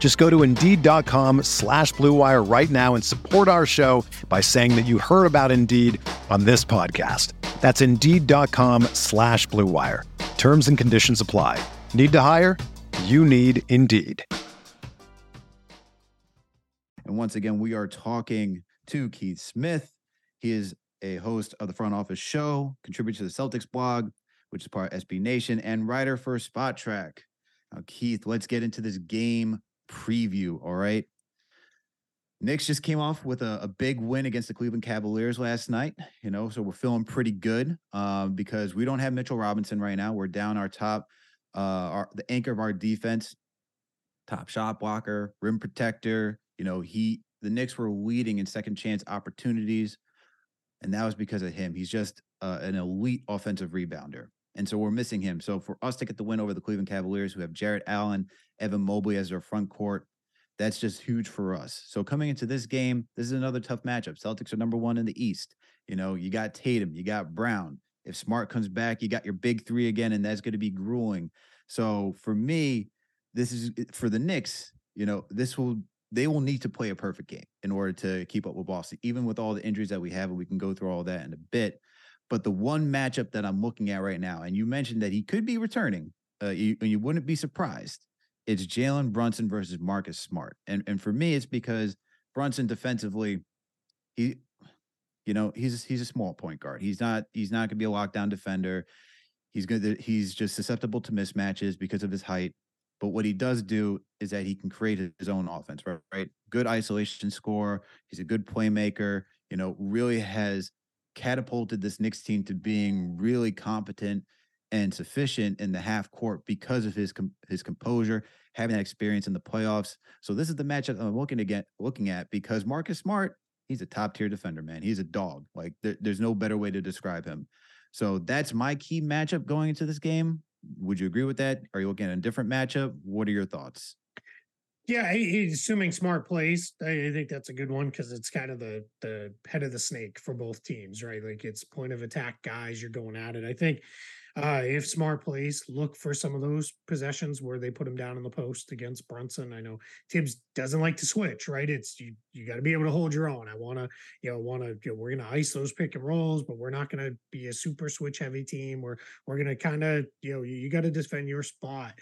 Just go to Indeed.com/Blue Wire right now and support our show by saying that you heard about Indeed on this podcast. That's Indeed.com/Blue Wire. Terms and conditions apply. Need to hire? You need Indeed. And once again, we are talking to Keith Smith. He is a host of the Front Office Show, contributor to the Celtics blog, which is part of SB Nation, and writer for Spot Track. Now, Keith, let's get into this game preview. All right. Knicks just came off with a big win against the Cleveland Cavaliers last night, you know, so we're feeling pretty good because we don't have Mitchell Robinson right now. We're down our top, the anchor of our defense, top shot blocker, rim protector. You know, the Knicks were leading in second chance opportunities, and that was because of him. He's just an elite offensive rebounder. And so we're missing him. So for us to get the win over the Cleveland Cavaliers, who have Jarrett Allen, Evan Mobley as their front court, that's just huge for us. So coming into this game, this is another tough matchup. Celtics are #1 in the East. You know, you got Tatum, you got Brown. If Smart comes back, you got your big three again, and that's going to be grueling. So for me, this is for the Knicks, you know, they will need to play a perfect game in order to keep up with Boston, even with all the injuries that we have, and we can go through all that in a bit. But the one matchup that I'm looking at right now, and you mentioned that he could be returning, and you wouldn't be surprised, it's Jalen Brunson versus Marcus Smart. And for me, it's because Brunson defensively, he's a small point guard. He's not going to be a lockdown defender. He's just susceptible to mismatches because of his height. But what he does do is that he can create his own offense, right? Good isolation scorer. He's a good playmaker, you know, really has catapulted this Knicks team to being really competent and sufficient in the half court because of his composure, having that experience in the playoffs. So this is the matchup I'm looking at because Marcus Smart, he's a top tier defender, man. He's a dog. Like there's no better way to describe him. So that's my key matchup going into this game. Would you agree with that? Are you looking at a different matchup? What are your thoughts? Yeah, assuming Smart plays, I think that's a good one because it's kind of the head of the snake for both teams, right? Like it's point of attack guys, you're going at it. I think if Smart plays, look for some of those possessions where they put him down in the post against Brunson. I know Tibbs doesn't like to switch, right? It's you got to be able to hold your own. We're going to ice those pick and rolls, but we're not going to be a super switch heavy team. We're going to kind of, you got to defend your spot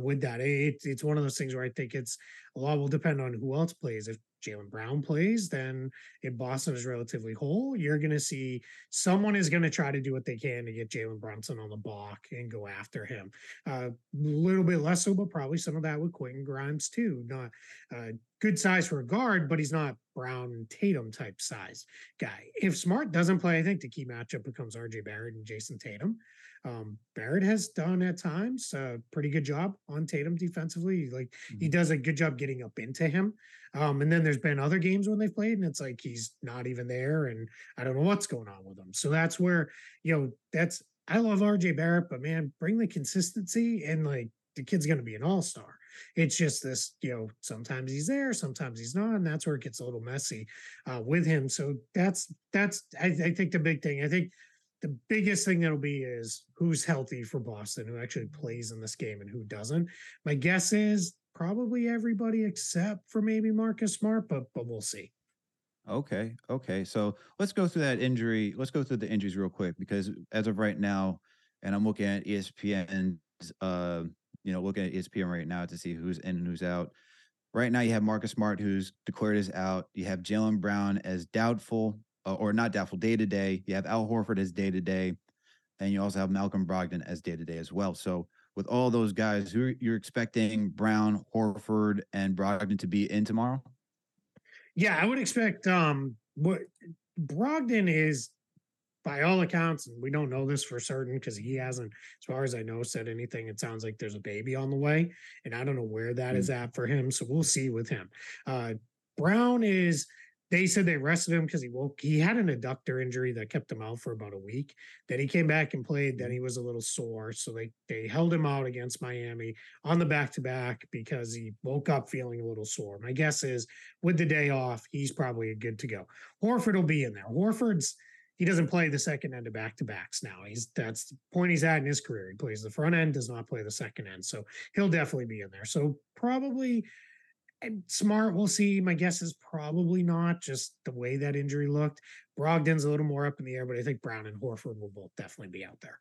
with that. It's one of those things where I think it's a lot will depend on who else plays. If Jaylen Brown plays, then if Boston is relatively whole, you're going to see someone is going to try to do what they can to get Jalen Brunson on the block and go after him. A little bit less so, but probably some of that with Quentin Grimes too. Not good size for a guard, but he's not Brown and Tatum type size guy. If Smart doesn't play, I think the key matchup becomes RJ Barrett and Jason Tatum. Barrett has done at times a pretty good job on Tatum defensively. He does a good job getting up into him. And then there's been other games when they've played and it's like, he's not even there and I don't know what's going on with him. So that's where, I love RJ Barrett, but man, bring the consistency and the kid's going to be an all-star. It's just this, sometimes he's there, sometimes he's not. And that's where it gets a little messy with him. So I think the big thing, the biggest thing that'll be is who's healthy for Boston, who actually plays in this game and who doesn't. My guess is probably everybody except for maybe Marcus Smart, but we'll see. Okay. So let's go through that injury. Let's go through the injuries real quick, because as of right now, and I'm looking at ESPN, right now to see who's in and who's out. Right now you have Marcus Smart, who's declared as out. You have Jaylen Brown as doubtful. Or not doubtful, day-to-day. You have Al Horford as day-to-day. And you also have Malcolm Brogdon as day-to-day as well. So with all those guys, who you're expecting Brown, Horford, and Brogdon to be in tomorrow? Yeah, I would expect what Brogdon is, by all accounts, and we don't know this for certain because he hasn't, as far as I know, said anything. It sounds like there's a baby on the way, and I don't know where that is at for him, so we'll see with him. Brown is... They said they rested him because he woke. He had an adductor injury that kept him out for about a week. Then he came back and played. Then he was a little sore. So they held him out against Miami on the back-to-back because he woke up feeling a little sore. My guess is with the day off, he's probably good to go. Horford will be in there. He doesn't play the second end of back-to-backs now. That's the point he's had in his career. He plays the front end, does not play the second end. So he'll definitely be in there. So probably... And Smart, we'll see. My guess is probably not, just the way that injury looked. Brogdon's a little more up in the air, but I think Brown and Horford will both definitely be out there.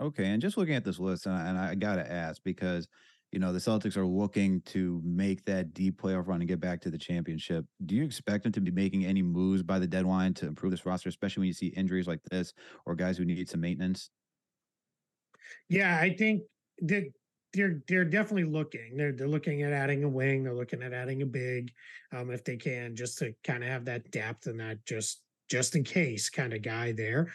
Okay, and just looking at this list, and I got to ask because, you know, the Celtics are looking to make that deep playoff run and get back to the championship. Do you expect them to be making any moves by the deadline to improve this roster, especially when you see injuries like this or guys who need some maintenance? Yeah, I think that... They're definitely looking. They're looking at adding a wing. They're looking at adding a big, if they can, just to kind of have that depth and that just in case kind of guy there.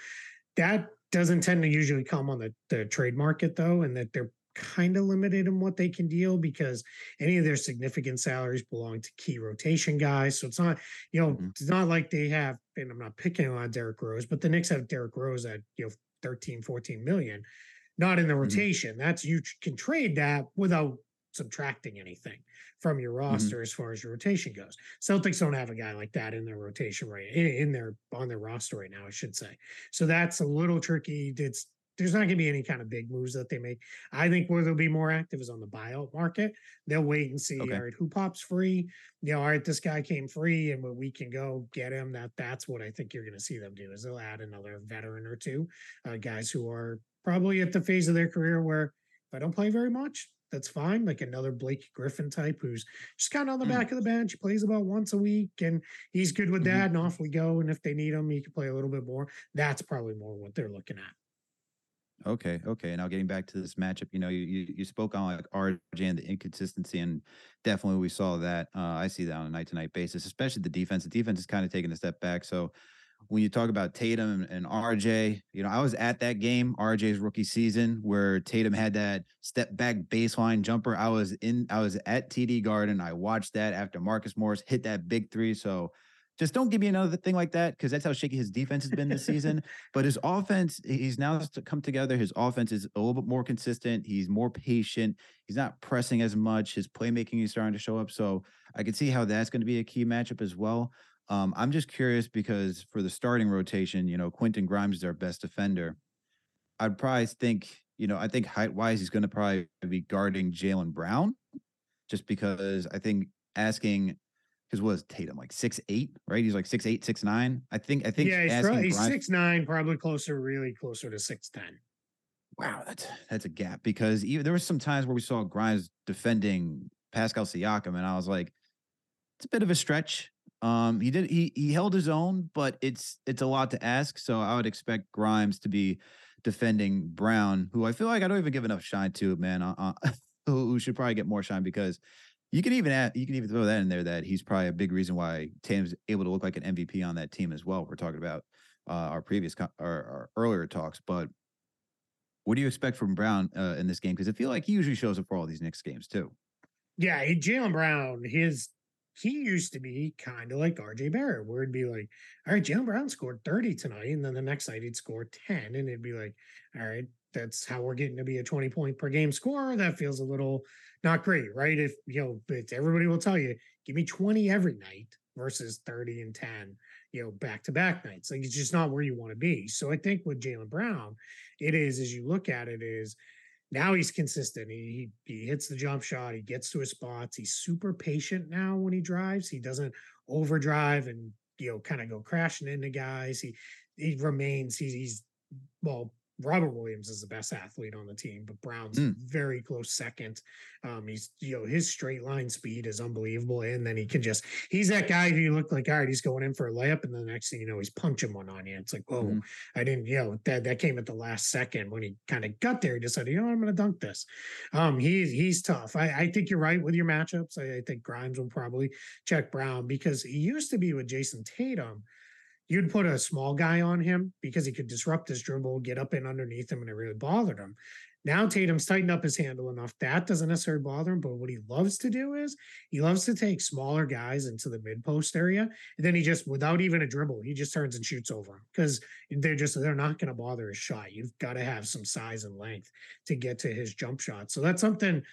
That doesn't tend to usually come on the trade market though, and that they're kind of limited in what they can deal because any of their significant salaries belong to key rotation guys. So it's not, you know, it's not like they have. And I'm not picking on Derrick Rose, but the Knicks have Derrick Rose at 13, 14 million. Not in the rotation. That's, you can trade that without subtracting anything from your roster as far as your rotation goes. Celtics don't have a guy like that in their rotation on their roster right now, I should say. So that's a little tricky. There's not going to be any kind of big moves that they make. I think where they'll be more active is on the buyout market. They'll wait and see, all right, who pops free? All right, this guy came free and we can go get him. That's what I think you're going to see them do is they'll add another veteran or two, guys who are probably at the phase of their career where if I don't play very much, that's fine. Like another Blake Griffin type who's just kind of on the back of the bench, plays about once a week, and he's good with that, and off we go. And if they need him, he can play a little bit more. That's probably more what they're looking at. Okay. Now getting back to this matchup, you spoke on like RJ and the inconsistency, and definitely we saw that. I see that on a night-to-night basis, especially the defense. The defense is kind of taking a step back, so when you talk about Tatum and RJ, I was at that game, RJ's rookie season, where Tatum had that step back baseline jumper. I was at TD Garden. I watched that after Marcus Morris hit that big three. So just don't give me another thing like that, because that's how shaky his defense has been this season. But his offense, he's now come together. His offense is a little bit more consistent. He's more patient. He's not pressing as much. His playmaking is starting to show up. So I can see how that's going to be a key matchup as well. I'm just curious because for the starting rotation, Quentin Grimes is our best defender. I'd probably think, I think height-wise, he's going to probably be guarding Jaylen Brown, just because I think because what is Tatum, like 6'8", right? He's like 6'8", 6'9". I think yeah, he's Grimes, 6'9", probably closer to 6'10". Wow, that's a gap, because even there were some times where we saw Grimes defending Pascal Siakam, and I was like, it's a bit of a stretch. He held his own, but it's a lot to ask. So I would expect Grimes to be defending Brown, who I feel like I don't even give enough shine to, man. Who should probably get more shine, because you can even throw that in there that he's probably a big reason why Tatum's able to look like an MVP on that team as well. We're talking about our earlier talks, but what do you expect from Brown in this game? Because I feel like he usually shows up for all these Knicks games too. Yeah, Jaylen Brown, he used to be kind of like RJ Barrett, where it'd be like, all right, Jalen Brown scored 30 tonight. And then the next night he'd score 10. And it'd be like, all right, that's how we're getting to be a 20 point per game scorer. That feels a little not great, right? If, but everybody will tell you, give me 20 every night versus 30 and 10, back to back nights. Like, it's just not where you want to be. So I think with Jaylen Brown, it is, as you look at it, is now he's consistent. He hits the jump shot. He gets to his spots. He's super patient now when he drives. He doesn't overdrive and kind of go crashing into guys. He remains. He's Robert Williams is the best athlete on the team, but Brown's very close second. He's, you know, his straight line speed is unbelievable. And then he can just, he's that guy who you look like, all right, he's going in for a layup. And the next thing you know, he's punching one on you. It's like, whoa, I didn't, you know, that came at the last second when he kind of got there. He decided, you know, I'm going to dunk this. He's tough. I think you're right with your matchups. I think Grimes will probably check Brown, because he used to be with Jason Tatum. You'd put a small guy on him because he could disrupt his dribble, get up and underneath him, and it really bothered him. Now Tatum's tightened up his handle enough. That doesn't necessarily bother him, but what he loves to do is he loves to take smaller guys into the mid-post area, and then he just, without even a dribble, he just turns and shoots over him because they're not going to bother his shot. You've got to have some size and length to get to his jump shot. So that's something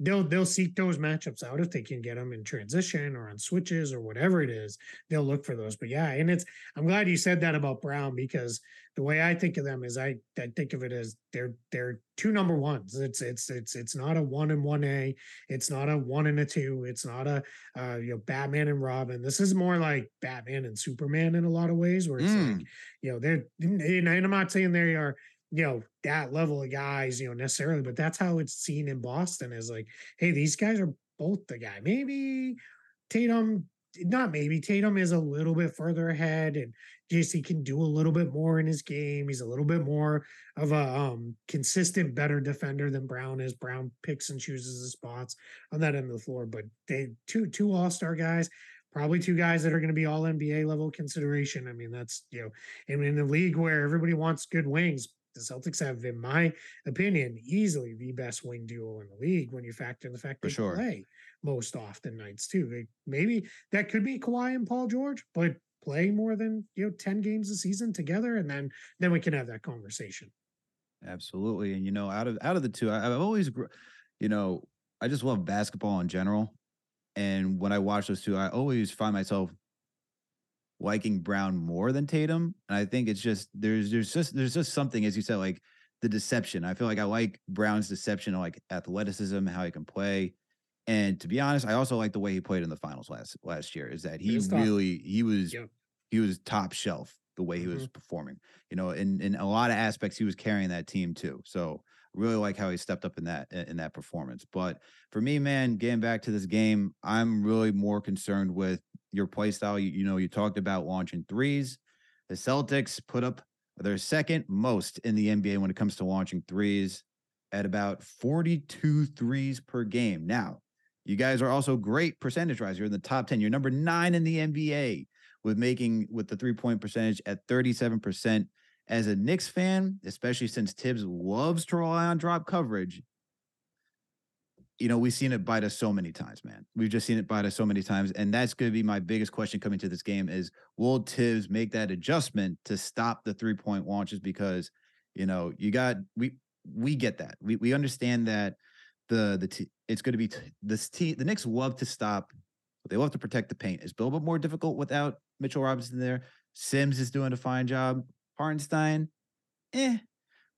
they'll seek those matchups out if they can get them in transition or on switches or whatever it is. They'll look for those. But yeah, and I'm glad you said that about Brown, because the way I think of them is I think of it as they're two number ones. It's not a 1 and 1A. It's not a 1 and a 2. It's not a Batman and Robin. This is more like Batman and Superman in a lot of ways, where it's like, you know, they're, and I'm not saying they are, you know, that level of guys, you know, necessarily, but that's how it's seen in Boston, is like, hey, these guys are both the guy. Tatum is a little bit further ahead, and JC can do a little bit more in his game. He's a little bit more of a consistent, better defender than Brown is. Brown picks and chooses his spots on that end of the floor, but two all-star guys. Probably two guys that are going to be all NBA level consideration. I mean, that's, you know, and in a league where everybody wants good wings, the Celtics have, in my opinion, easily the best wing duo in the league when you factor in the fact that they play most often nights too. Like, maybe that could be Kawhi and Paul George, but play more than, you know, 10 games a season together, and then we can have that conversation. Absolutely. And, you know, out of the two, I've always, you know, I just love basketball in general. And when I watch those two, I always find myself liking Brown more than Tatum. And I think it's just, there's just something, as you said, like the deception. I feel like I like Brown's deception, like athleticism, how he can play. And to be honest, I also like the way he played in the finals last year, is that he was top shelf the way he was performing, you know, in a lot of aspects, he was carrying that team too. So really like how he stepped up in that performance. But for me, man, getting back to this game, I'm really more concerned with your play style. You know, you talked about launching threes. The Celtics put up their second most in the NBA when it comes to launching threes, at about 42 threes per game. Now, you guys are also great percentage-wise. You're in the top 10. You're number 9 in the NBA with the three-point percentage at 37%. As a Knicks fan, especially since Tibbs loves to rely on drop coverage, you know, we've seen it bite us so many times, man. We've just seen it bite us so many times. And that's going to be my biggest question coming to this game is, will Tibbs make that adjustment to stop the three-point launches? Because, you know, we get that. We understand that the Knicks love to stop, but they love to protect the paint. It's a little bit more difficult without Mitchell Robinson there. Sims is doing a fine job. Hartenstein,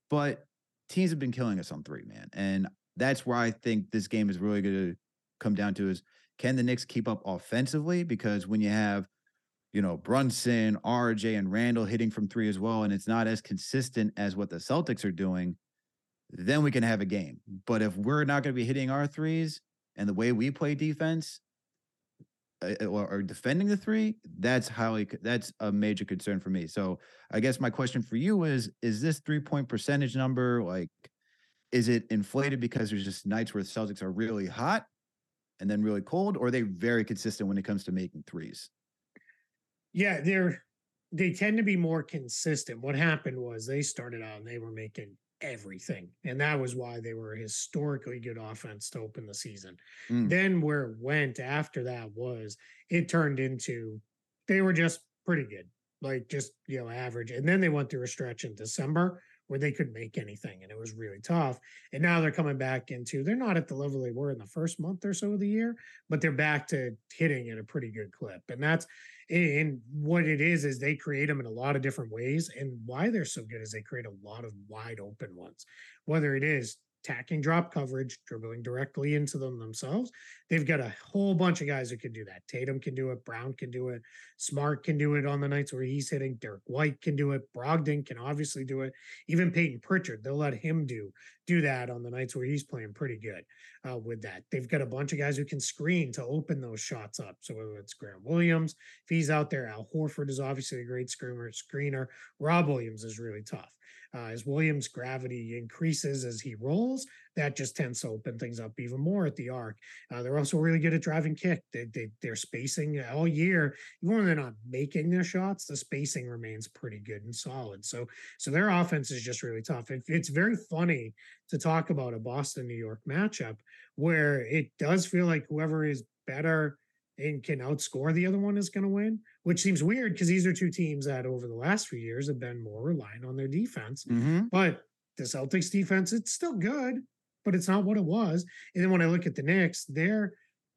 but teams have been killing us on three, man. And that's where I think this game is really going to come down to, is can the Knicks keep up offensively? Because when you have, you know, Brunson, RJ, and Randle hitting from three as well, and it's not as consistent as what the Celtics are doing, then we can have a game. But if we're not going to be hitting our threes and the way we play defense or defending the three, that's a major concern for me. So I guess my question for you is this 3-point percentage number, like, is it inflated because there's just nights where the Celtics are really hot and then really cold, or are they very consistent when it comes to making threes? Yeah, they tend to be more consistent. What happened was they started out and they were making everything, and that was why they were historically good offense to open the season. Then where it went after that was it turned into they were just pretty good, like, just, you know, average. And then they went through a stretch in December where they couldn't make anything, and it was really tough. And now they're coming back into, they're not at the level they were in the first month or so of the year, but they're back to hitting at a pretty good clip. And that's, and what it is they create them in a lot of different ways. And why they're so good is they create a lot of wide open ones, whether it is attacking drop coverage, dribbling directly into them themselves. They've got a whole bunch of guys who can do that. Tatum can do it. Brown can do it. Smart can do it on the nights where he's hitting. Derek White can do it. Brogdon can obviously do it. Even Peyton Pritchard, they'll let him do that on the nights where he's playing pretty good with that. They've got a bunch of guys who can screen to open those shots up. So whether it's Grant Williams, if he's out there, Al Horford is obviously a great screener. Rob Williams is really tough. As Williams' gravity increases as he rolls, that just tends to open things up even more at the arc. They're also really good at driving kick. They're spacing all year. Even when they're not making their shots, the spacing remains pretty good and solid. So their offense is just really tough. It's very funny to talk about a Boston-New York matchup where it does feel like whoever is better and can outscore the other one is going to win, which seems weird because these are two teams that over the last few years have been more reliant on their defense. Mm-hmm. But the Celtics defense, it's still good, but it's not what it was. And then when I look at the Knicks, their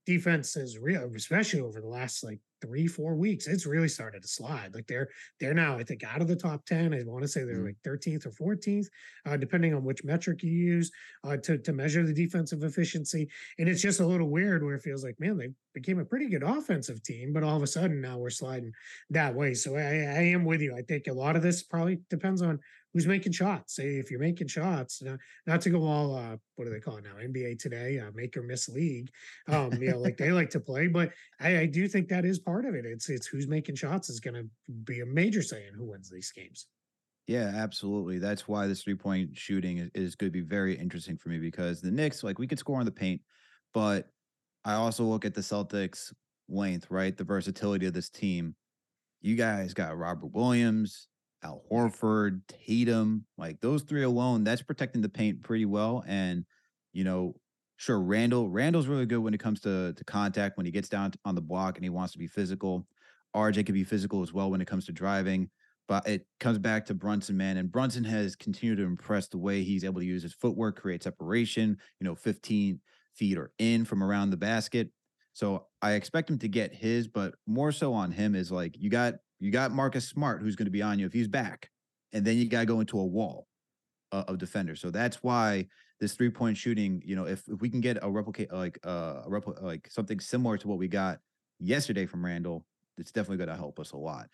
defense is real, especially over the last 3-4 weeks, it's really started to slide. They're now, I think, out of the top 10. I want to say they're 13th or 14th, depending on which metric you use to measure the defensive efficiency. And it's just a little weird where it feels like, man, they became a pretty good offensive team, but all of a sudden now we're sliding that way. So I am with you. I think a lot of this probably depends on who's making shots. Say if you're making shots, not to go all what do they call it now? NBA Today, make or miss league, they like to play. But I do think that is part of it. It's who's making shots is going to be a major say in who wins these games. Yeah, absolutely. That's why this 3-point shooting is going to be very interesting for me, because the Knicks, we could score on the paint, but I also look at the Celtics' length, right? The versatility of this team. You guys got Robert Williams, Al Horford, Tatum, those three alone, that's protecting the paint pretty well. And, sure, Randle's really good when it comes to contact, when he gets down on the block and he wants to be physical. RJ can be physical as well when it comes to driving, but it comes back to Brunson, man. And Brunson has continued to impress the way he's able to use his footwork, create separation, 15 feet or in from around the basket. So I expect him to get his, but more so on him is you got Marcus Smart, who's going to be on you if he's back. And then you got to go into a wall of defenders. So that's why this 3-point shooting, if we can get a replicate, something similar to what we got yesterday from Randle, it's definitely going to help us a lot.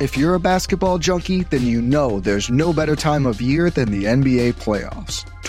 If you're a basketball junkie, then there's no better time of year than the NBA playoffs.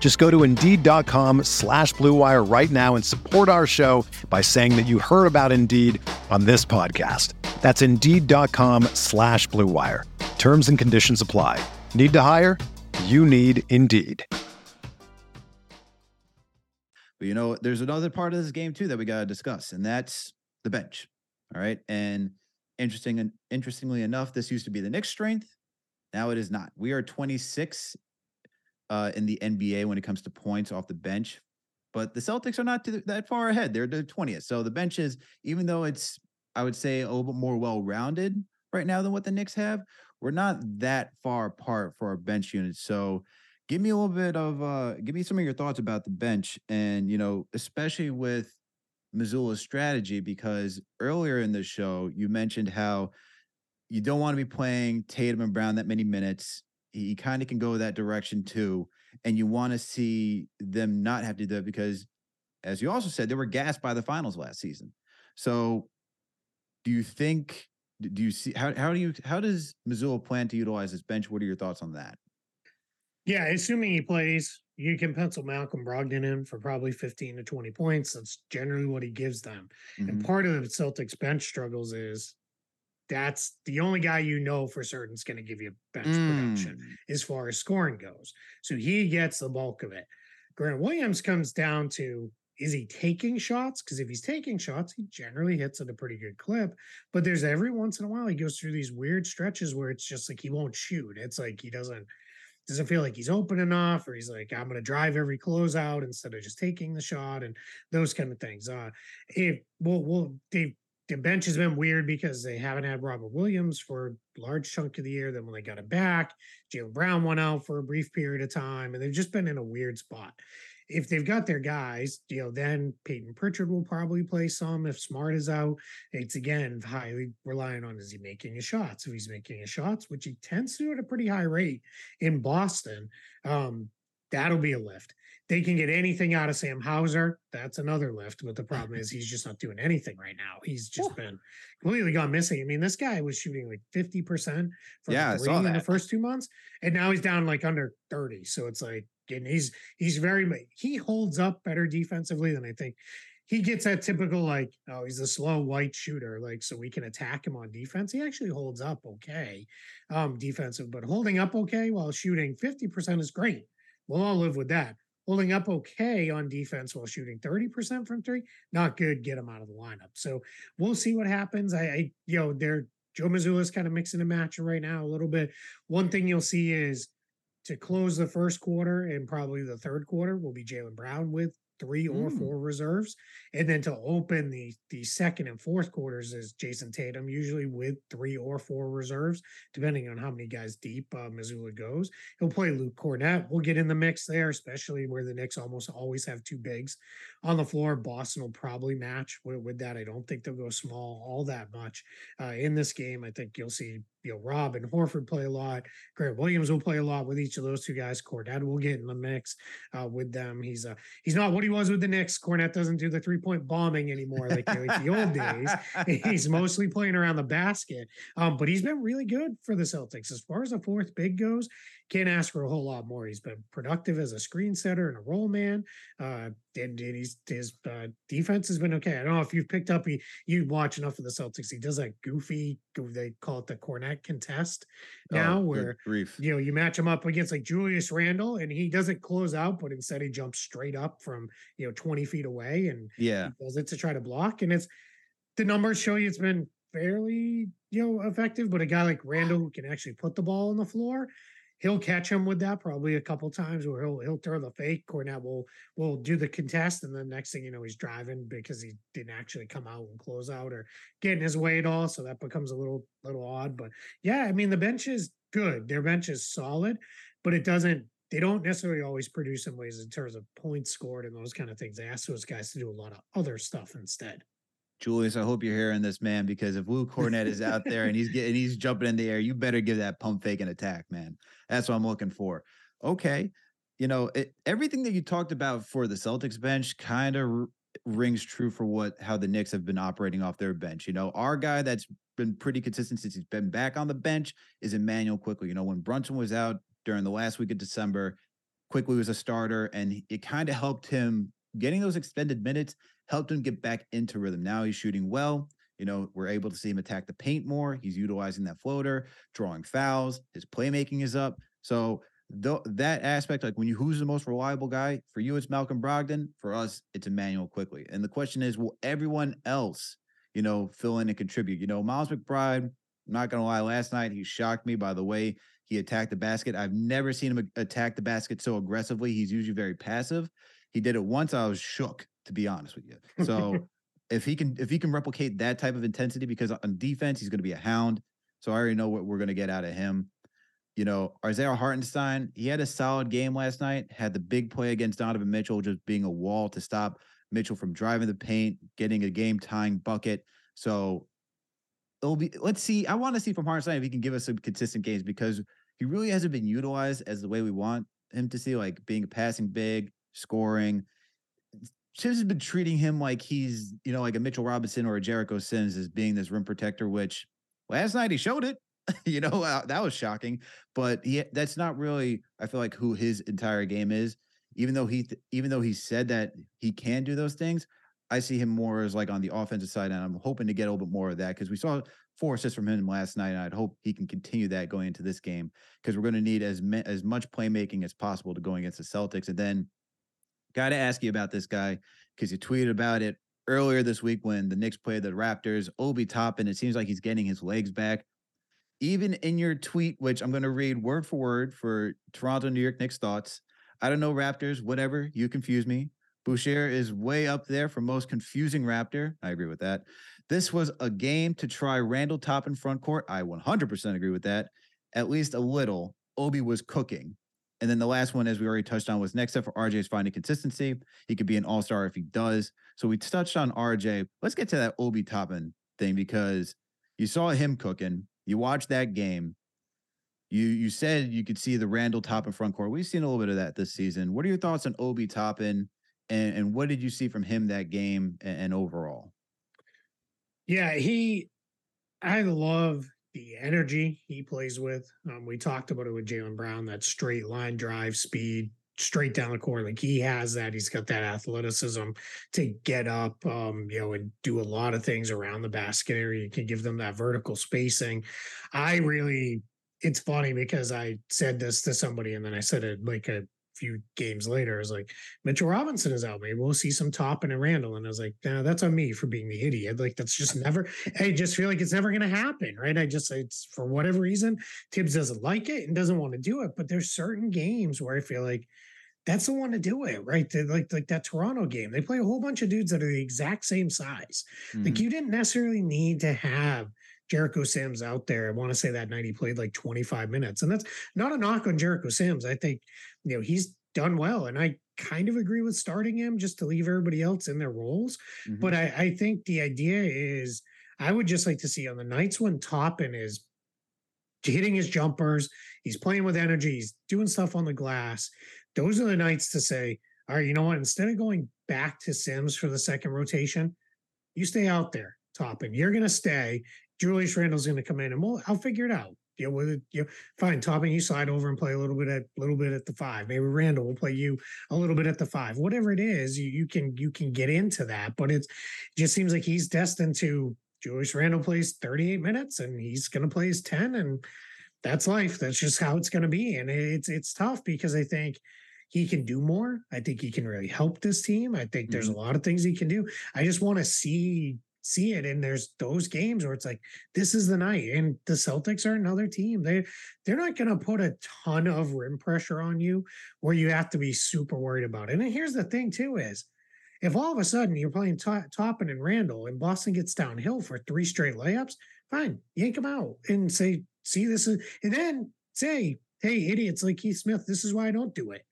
Just go to Indeed.com/Blue Wire right now and support our show by saying that you heard about Indeed on this podcast. That's Indeed.com/Blue Wire. Terms and conditions apply. Need to hire? You need Indeed. But, there's another part of this game, too, that we got to discuss, and that's the bench. All right. And Interestingly enough, this used to be the Knicks' strength. Now it is not. We are 26 in the NBA when it comes to points off the bench, but the Celtics are not that far ahead. They're the 20th. So the bench is, even though it's, I would say, a little bit more well-rounded right now than what the Knicks have, we're not that far apart for our bench units. So give me a little bit of, give me some of your thoughts about the bench and, you know, especially with Missoula's strategy, because earlier in the show, you mentioned how you don't want to be playing Tatum and Brown that many minutes. He kind of can go that direction too. And you want to see them not have to do that because, as you also said, they were gassed by the finals last season. So do you think, do you see, how does Missoula plan to utilize this bench? What are your thoughts on that? Yeah, assuming he plays, you can pencil Malcolm Brogdon in for probably 15 to 20 points. That's generally what he gives them. Mm-hmm. And part of the Celtics bench struggles is that's the only guy you know for certain is going to give you bench production as far as scoring goes. So he gets the bulk of it. Grant Williams comes down to, is he taking shots? Because if he's taking shots, he generally hits at a pretty good clip. But there's every once in a while he goes through these weird stretches where it's just like he won't shoot. It's like he doesn't feel like he's open enough, or he's like, I'm going to drive every closeout instead of just taking the shot and those kind of things. The bench has been weird because they haven't had Robert Williams for a large chunk of the year. Then when they got him back, Jaylen Brown went out for a brief period of time, and they've just been in a weird spot. If they've got their guys, you know, then Peyton Pritchard will probably play some. If Smart is out, it's again highly relying on, is he making his shots? If he's making his shots, which he tends to do at a pretty high rate in Boston, that'll be a lift. They can get anything out of Sam Hauser. That's another lift. But the problem is he's just not doing anything right now. He's just been completely gone missing. I mean, this guy was shooting like 50% from three in the first 2 months, and now he's down like under 30. So it's like, and he holds up better defensively than I think. He gets that typical like, oh, he's a slow white shooter, like, so we can attack him on defense. He actually holds up okay, defensive, but holding up okay while shooting 50% is great. We'll all live with that. Holding up okay on defense while shooting 30% from three, not good. Get him out of the lineup. So we'll see what happens. Joe Mazzulla's kind of mixing and matching right now a little bit. One thing you'll see is, to close the first quarter and probably the third quarter will be Jaylen Brown with three or four reserves. And then to open the second and fourth quarters is Jason Tatum, usually with three or four reserves, depending on how many guys deep Missoula goes. He'll play Luke Kornet. We'll get in the mix there, especially where the Knicks almost always have two bigs on the floor. Boston will probably match with that. I don't think they'll go small all that much in this game. I think you'll see, you know, Rob and Horford play a lot. Grant Williams will play a lot with each of those two guys. Kornet will get in the mix with them. He's not what he was with the Knicks. Kornet doesn't do the three-point bombing anymore like the old days. He's mostly playing around the basket. But he's been really good for the Celtics. As far as the fourth big goes, can't ask for a whole lot more. He's been productive as a screen setter and a roll man. And his defense has been okay. I don't know if you've picked up, you watch enough of the Celtics. He does that goofy, they call it the Kornet contest now, where you know you match him up against like Julius Randle, and he doesn't close out, but instead he jumps straight up from 20 feet away, and he does it to try to block. And it's, the numbers show you it's been fairly effective. But a guy like Randle who can actually put the ball on the floor, he'll catch him with that probably a couple times where he'll throw the fake. Kornet will do the contest, and the next thing you know, he's driving because he didn't actually come out and close out or get in his way at all. So that becomes a little odd. But yeah, I mean, the bench is good. Their bench is solid, but they don't necessarily always produce in ways in terms of points scored and those kind of things. They ask those guys to do a lot of other stuff instead. Julius, I hope you're hearing this, man, because if Luke Kornet is out there and he's jumping in the air, you better give that pump fake an attack, man. That's what I'm looking for. Okay. Everything that you talked about for the Celtics bench kind of rings true for how the Knicks have been operating off their bench. Our guy that's been pretty consistent since he's been back on the bench is Emmanuel Quickley. When Brunson was out during the last week of December, Quickley was a starter, and it kind of helped him. Getting those extended minutes helped him get back into rhythm. Now he's shooting well. We're able to see him attack the paint more. He's utilizing that floater, drawing fouls. His playmaking is up. So that aspect, like who's the most reliable guy? For you, it's Malcolm Brogdon. For us, it's Emmanuel Quickley. And the question is, will everyone else you know, fill in and contribute. You know, Miles McBride, I'm not going to lie, last night he shocked me by the way he attacked the basket. I've never seen him attack the basket so aggressively. He's usually very passive. He did it once. I was shook, to be honest with you. So if he can replicate that type of intensity, because on defense, he's going to be a hound. So I already know what we're going to get out of him. You know, Isaiah Hartenstein, he had a solid game last night, had the big play against Donovan Mitchell, just being a wall to stop Mitchell from driving the paint, getting a game-tying bucket. So it'll be, let's see. I want to see from Hartenstein if he can give us some consistent games, because he really hasn't been utilized as the way we want him to see, like being a passing big, scoring. Tibbs has been treating him like he's, you know, like a Mitchell Robinson or a Jericho Sims, as being this rim protector, which last night he showed it. You know, that was shocking, but that's not really, I feel like, who his entire game is. Even though he said that he can do those things, I see him more as like on the offensive side, and I'm hoping to get a little bit more of that, because we saw 4 assists from him last night, and I'd hope he can continue that going into this game, because we're going to need as much playmaking as possible to go against the Celtics. And then got to ask you about this guy, because you tweeted about it earlier this week when the Knicks played the Raptors, Obi Toppin. It seems like he's getting his legs back. Even in your tweet, which I'm going to read word for word for Toronto, New York Knicks thoughts, I don't know, Raptors, whatever, you confuse me. Boucher is way up there for most confusing Raptor. I agree with that. This was a game to try Randall Toppin front court. I 100% agree with that. At least a little. Obi was cooking. And then the last one, as we already touched on, was next up for RJ is finding consistency. He could be an all-star if he does. So we touched on RJ. Let's get to that Obi Toppin thing, because you saw him cooking. You watched that game. You said you could see the Randall Toppin front court. We've seen a little bit of that this season. What are your thoughts on Obi Toppin, and what did you see from him that game and overall? Yeah, I love the energy he plays with. We talked about it with Jaylen Brown, that straight line drive, speed, straight down the court. Like, he has that. He's got that athleticism to get up, and do a lot of things around the basket area. You can give them that vertical spacing. It's funny, because I said this to somebody, and then I said it like a few games later. I was like, Mitchell Robinson is out. Maybe we'll see some Toppin and Randall. And I was like, no, that's on me for being the idiot. Like, that's just never, I just feel like it's never going to happen. Right. It's for whatever reason, Tibbs doesn't like it and doesn't want to do it. But there's certain games where I feel like that's the one to do it, right? Like that Toronto game, they play a whole bunch of dudes that are the exact same size. Mm-hmm. Like, you didn't necessarily need to have Jericho Sims out there. I want to say that night he played like 25 minutes, and that's not a knock on Jericho Sims. I think, he's done well, and I kind of agree with starting him just to leave everybody else in their roles. Mm-hmm. But I think the idea is, I would just like to see on the nights when Toppin is hitting his jumpers, he's playing with energy, he's doing stuff on the glass, those are the nights to say, all right, you know what, instead of going back to Sims for the second rotation, you stay out there, Toppin. You're going to stay. Julius Randle's going to come in, and I'll figure it out. Fine, Toppin, you slide over and play a little bit at the 5. Maybe Randall will play you a little bit at the 5. Whatever it is, you can get into that. But it just seems like he's destined to. Julius Randle plays 38 minutes, and he's going to play his 10, and that's life. That's just how it's going to be. And it's tough, because I think he can do more. I think he can really help this team. I think there's a lot of things he can do. I just want to see it, and there's those games where it's like, this is the night, and the Celtics are another team. They're not going to put a ton of rim pressure on you where you have to be super worried about it. And here's the thing too, is if all of a sudden you're playing Toppin and Randall, and Boston gets downhill for 3 straight layups, fine, yank them out and say, see, this is, and then say, hey, idiots like Keith Smith, this is why I don't do it.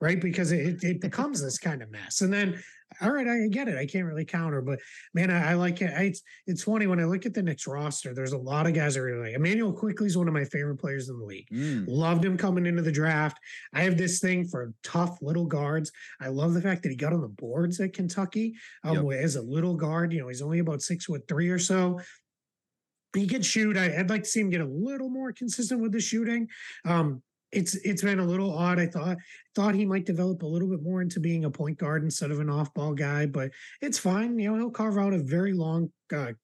Right. Because it becomes this kind of mess. And then, all right, I get it. I can't really counter, but man, I like it. It's funny when I look at the Knicks roster, there's a lot of guys I really like. Emmanuel Quickley is one of my favorite players in the league. Loved him coming into the draft. I have this thing for tough little guards. I love the fact that he got on the boards at Kentucky as a little guard. He's only about 6'3" or so. He can shoot. I'd like to see him get a little more consistent with the shooting. It's been a little odd. I thought he might develop a little bit more into being a point guard instead of an off-ball guy, but it's fine. He'll carve out a very long,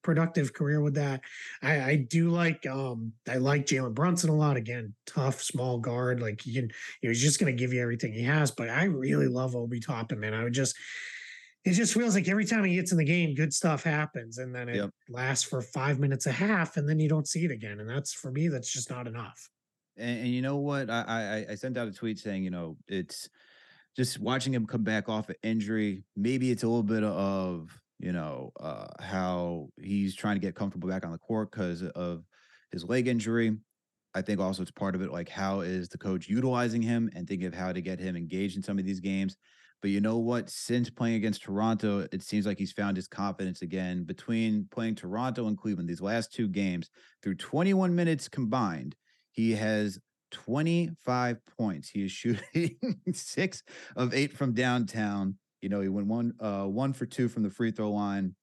productive career with that. I do like I like Jalen Brunson a lot. Again, tough, small guard. Like, he's just going to give you everything he has. But I really love Obi Toppin, man. I would just it just feels like every time he gets in the game, good stuff happens. And then it lasts for 5 minutes a half, and then you don't see it again. And that's, for me, that's just not enough. And you know what? I sent out a tweet saying, you know, it's just watching him come back off an injury. Maybe it's a little bit of, you know, how he's trying to get comfortable back on the court because of his leg injury. I think also it's part of it, like, how is the coach utilizing him and thinking of how to get him engaged in some of these games. But you know what? Since playing against Toronto, it seems like he's found his confidence again. Between playing Toronto and Cleveland, these last two games, through 21 minutes combined, he has 25 points. He is shooting 6 of 8 from downtown. You know, he went 1 for 2 from the free throw line.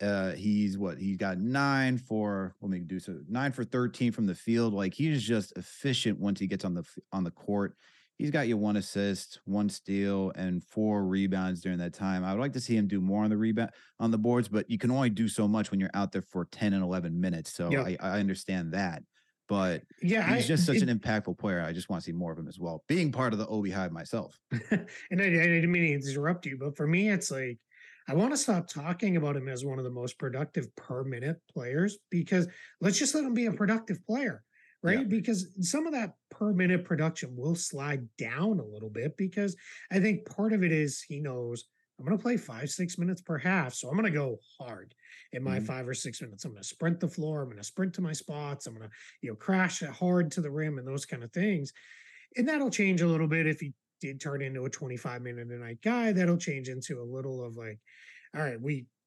He got 9 for 13 from the field. Like, he's just efficient once he gets on the court. He's got you 1 assist, 1 steal, and 4 rebounds during that time. I would like to see him do more on the rebound on the boards, but you can only do so much when you're out there for 10 and 11 minutes. So I understand that, but he's just such an impactful player. I just want to see more of him as well. Being part of the Obi Hive myself. And I didn't mean to interrupt you, but for me, it's like, I want to stop talking about him as one of the most productive per minute players, because let's just let him be a productive player, right? Yeah. Because some of that per minute production will slide down a little bit, because I think part of it is he knows I'm going to play 5-6 minutes per half. So I'm going to go hard in my 5 or 6 minutes. I'm going to sprint the floor. I'm going to sprint to my spots. I'm going to, you know, crash hard to the rim and those kind of things. And that'll change a little bit if he did turn into a 25-minute a night guy. That'll change into a little of like, all right,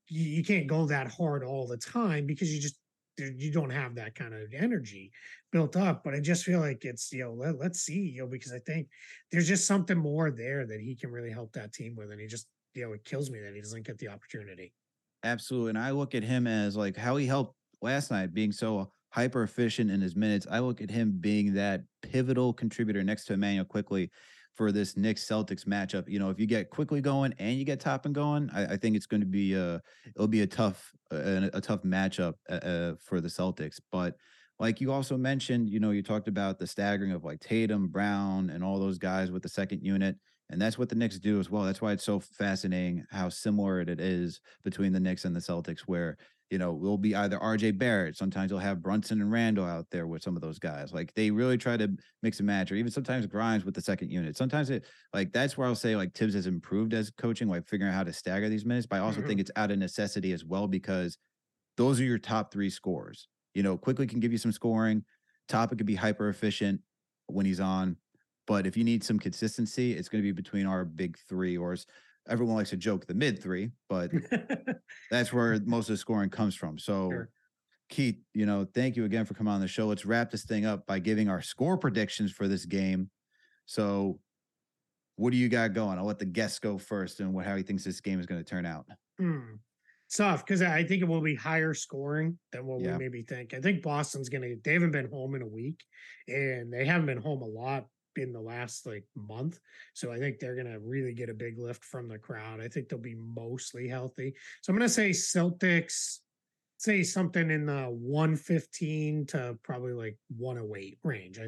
you can't go that hard all the time, because you don't have that kind of energy built up. But I just feel like it's, you know, let's see, you know, because I think there's just something more there that he can really help that team with. And he just, you know, it kills me that he doesn't get the opportunity. Absolutely. And I look at him as like how he helped last night, being so hyper efficient in his minutes. I look at him being that pivotal contributor next to Emmanuel Quickley for this Knicks Celtics matchup. You know, if you get Quickley going and you get Toppin going, I think it's going to be a tough matchup for the Celtics. But like you also mentioned, you know, you talked about the staggering of like Tatum, Brown, and all those guys with the second unit. And that's what the Knicks do as well. That's why it's so fascinating how similar it is between the Knicks and the Celtics, where, you know, we'll be either RJ Barrett. Sometimes you'll have Brunson and Randle out there with some of those guys. Like, they really try to mix and match, or even sometimes Grimes with the second unit. Sometimes it, like, that's where I'll say, like, Tibbs has improved as coaching, like figuring out how to stagger these minutes. But I also think it's out of necessity as well, because those are your top three scorers. You know, Quickley can give you some scoring. Toppin could be hyper efficient when he's on. But if you need some consistency, it's going to be between our big three, or everyone likes to joke, the mid three, but that's where most of the scoring comes from. So Keith, you know, thank you again for coming on the show. Let's wrap this thing up by giving our score predictions for this game. So what do you got going? I'll let the guests go first and how he thinks this game is going to turn out. Tough, because I think it will be higher scoring than what we maybe think. I think Boston's going to, they haven't been home in a week, and they haven't been home a lot in the last like month. So I think they're going to really get a big lift from the crowd. I think they'll be mostly healthy. So I'm going to say Celtics, say something in the 115 to probably like 108 range. I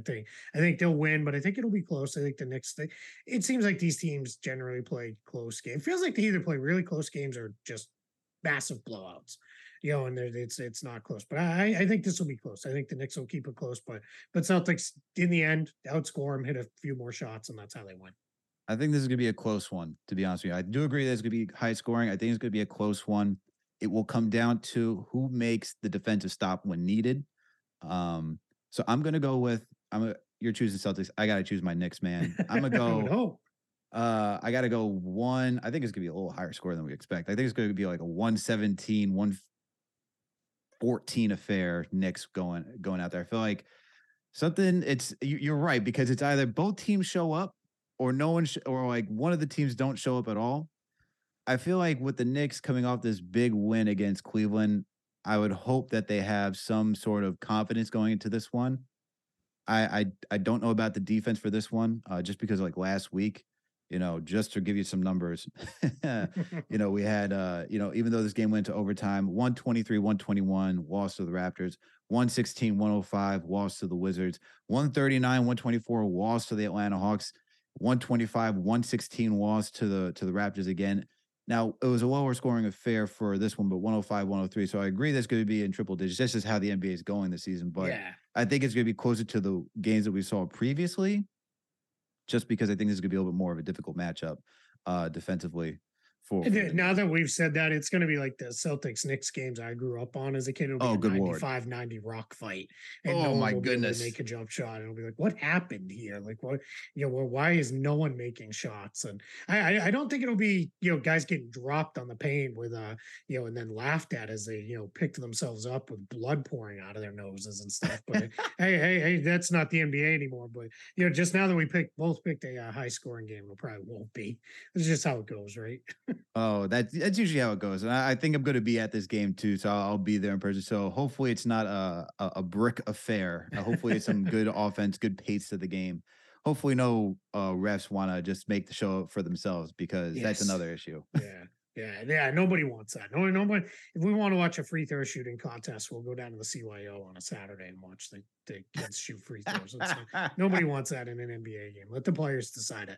think they'll win, but I think it'll be close. I think the Knicks thing, it seems like these teams generally play close games. It feels like they either play really close games or just massive blowouts, you know, and it's not close. But I think this will be close. I think the Knicks will keep it close, but Celtics in the end outscore them, hit a few more shots, and that's how they win. I think this is going to be a close one, to be honest with you. I do agree that it's going to be high scoring. I think it's going to be a close one. It will come down to who makes the defensive stop when needed. So I'm going to go with you're choosing Celtics. I got to choose my Knicks, man. I'm going to go. No. I got to go one. I think it's going to be a little higher score than we expect. I think it's going to be like a 117, 114 affair. Knicks going out there. I feel like something. You're right, because it's either both teams show up or no one or like one of the teams don't show up at all. I feel like with the Knicks coming off this big win against Cleveland, I would hope that they have some sort of confidence going into this one. I don't know about the defense for this one, just because like last week. You know, just to give you some numbers, you know, we had, you know, even though this game went to overtime, 123-121 loss to the Raptors, 116-105 loss to the Wizards, 139-124 loss to the Atlanta Hawks, 125-116 loss to the Raptors again. Now, it was a lower scoring affair for this one, but 105, 103. So I agree that's going to be in triple digits. This is how the NBA is going this season. But yeah. I think it's going to be closer to the games that we saw previously, just because I think this is going to be a little bit more of a difficult matchup defensively. Now that we've said that, it's going to be like the Celtics-Knicks games I grew up on as a kid. It'll be a 95-90 rock fight. And no one will be able to make a jump shot. It'll be like, what happened here? Like, what? Why is no one making shots? And I don't think it'll be, guys getting dropped on the paint with, and then laughed at as they, picked themselves up with blood pouring out of their noses and stuff. But hey, that's not the NBA anymore. But, just now that we both picked a high-scoring game, it probably won't be. It's just how it goes, right? Oh, that's usually how it goes. And I think I'm going to be at this game too. So I'll be there in person. So hopefully it's not a brick affair. Hopefully it's some good offense, good pace to the game. Hopefully no refs want to just make the show for themselves, because that's another issue. Yeah. Nobody wants that. Nobody. If we want to watch a free throw shooting contest, we'll go down to the CYO on a Saturday and watch the kids shoot free throws. Nobody wants that in an NBA game. Let the players decide it.